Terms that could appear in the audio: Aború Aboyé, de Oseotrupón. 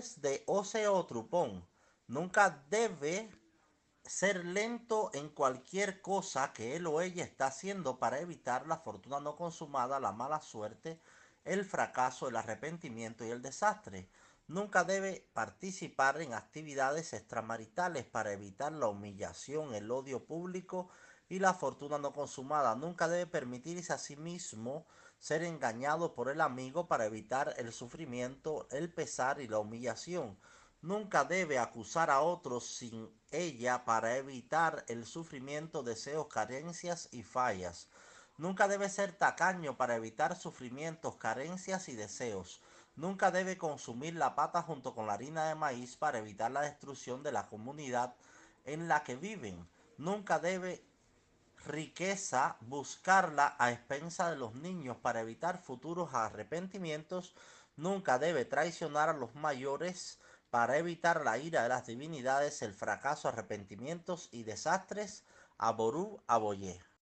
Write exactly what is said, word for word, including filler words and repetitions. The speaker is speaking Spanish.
es de Oseotrupón. Nunca debe ser lento en cualquier cosa que él o ella está haciendo para evitar la fortuna no consumada, la mala suerte, el fracaso, el arrepentimiento y el desastre. Nunca debe participar en actividades extramaritales para evitar la humillación, el odio público y la fortuna no consumada. Nunca debe permitirse a sí mismo ser engañado por el amigo para evitar el sufrimiento, el pesar y la humillación. Nunca debe acusar a otros sin ella para evitar el sufrimiento, deseos, carencias y fallas. Nunca debe ser tacaño para evitar sufrimientos, carencias y deseos. Nunca debe consumir la pata junto con la harina de maíz para evitar la destrucción de la comunidad en la que viven. Nunca debe riqueza buscarla a expensa de los niños para evitar futuros arrepentimientos. Nunca debe traicionar a los mayores para evitar la ira de las divinidades, el fracaso, arrepentimientos y desastres. Aború Aboyé.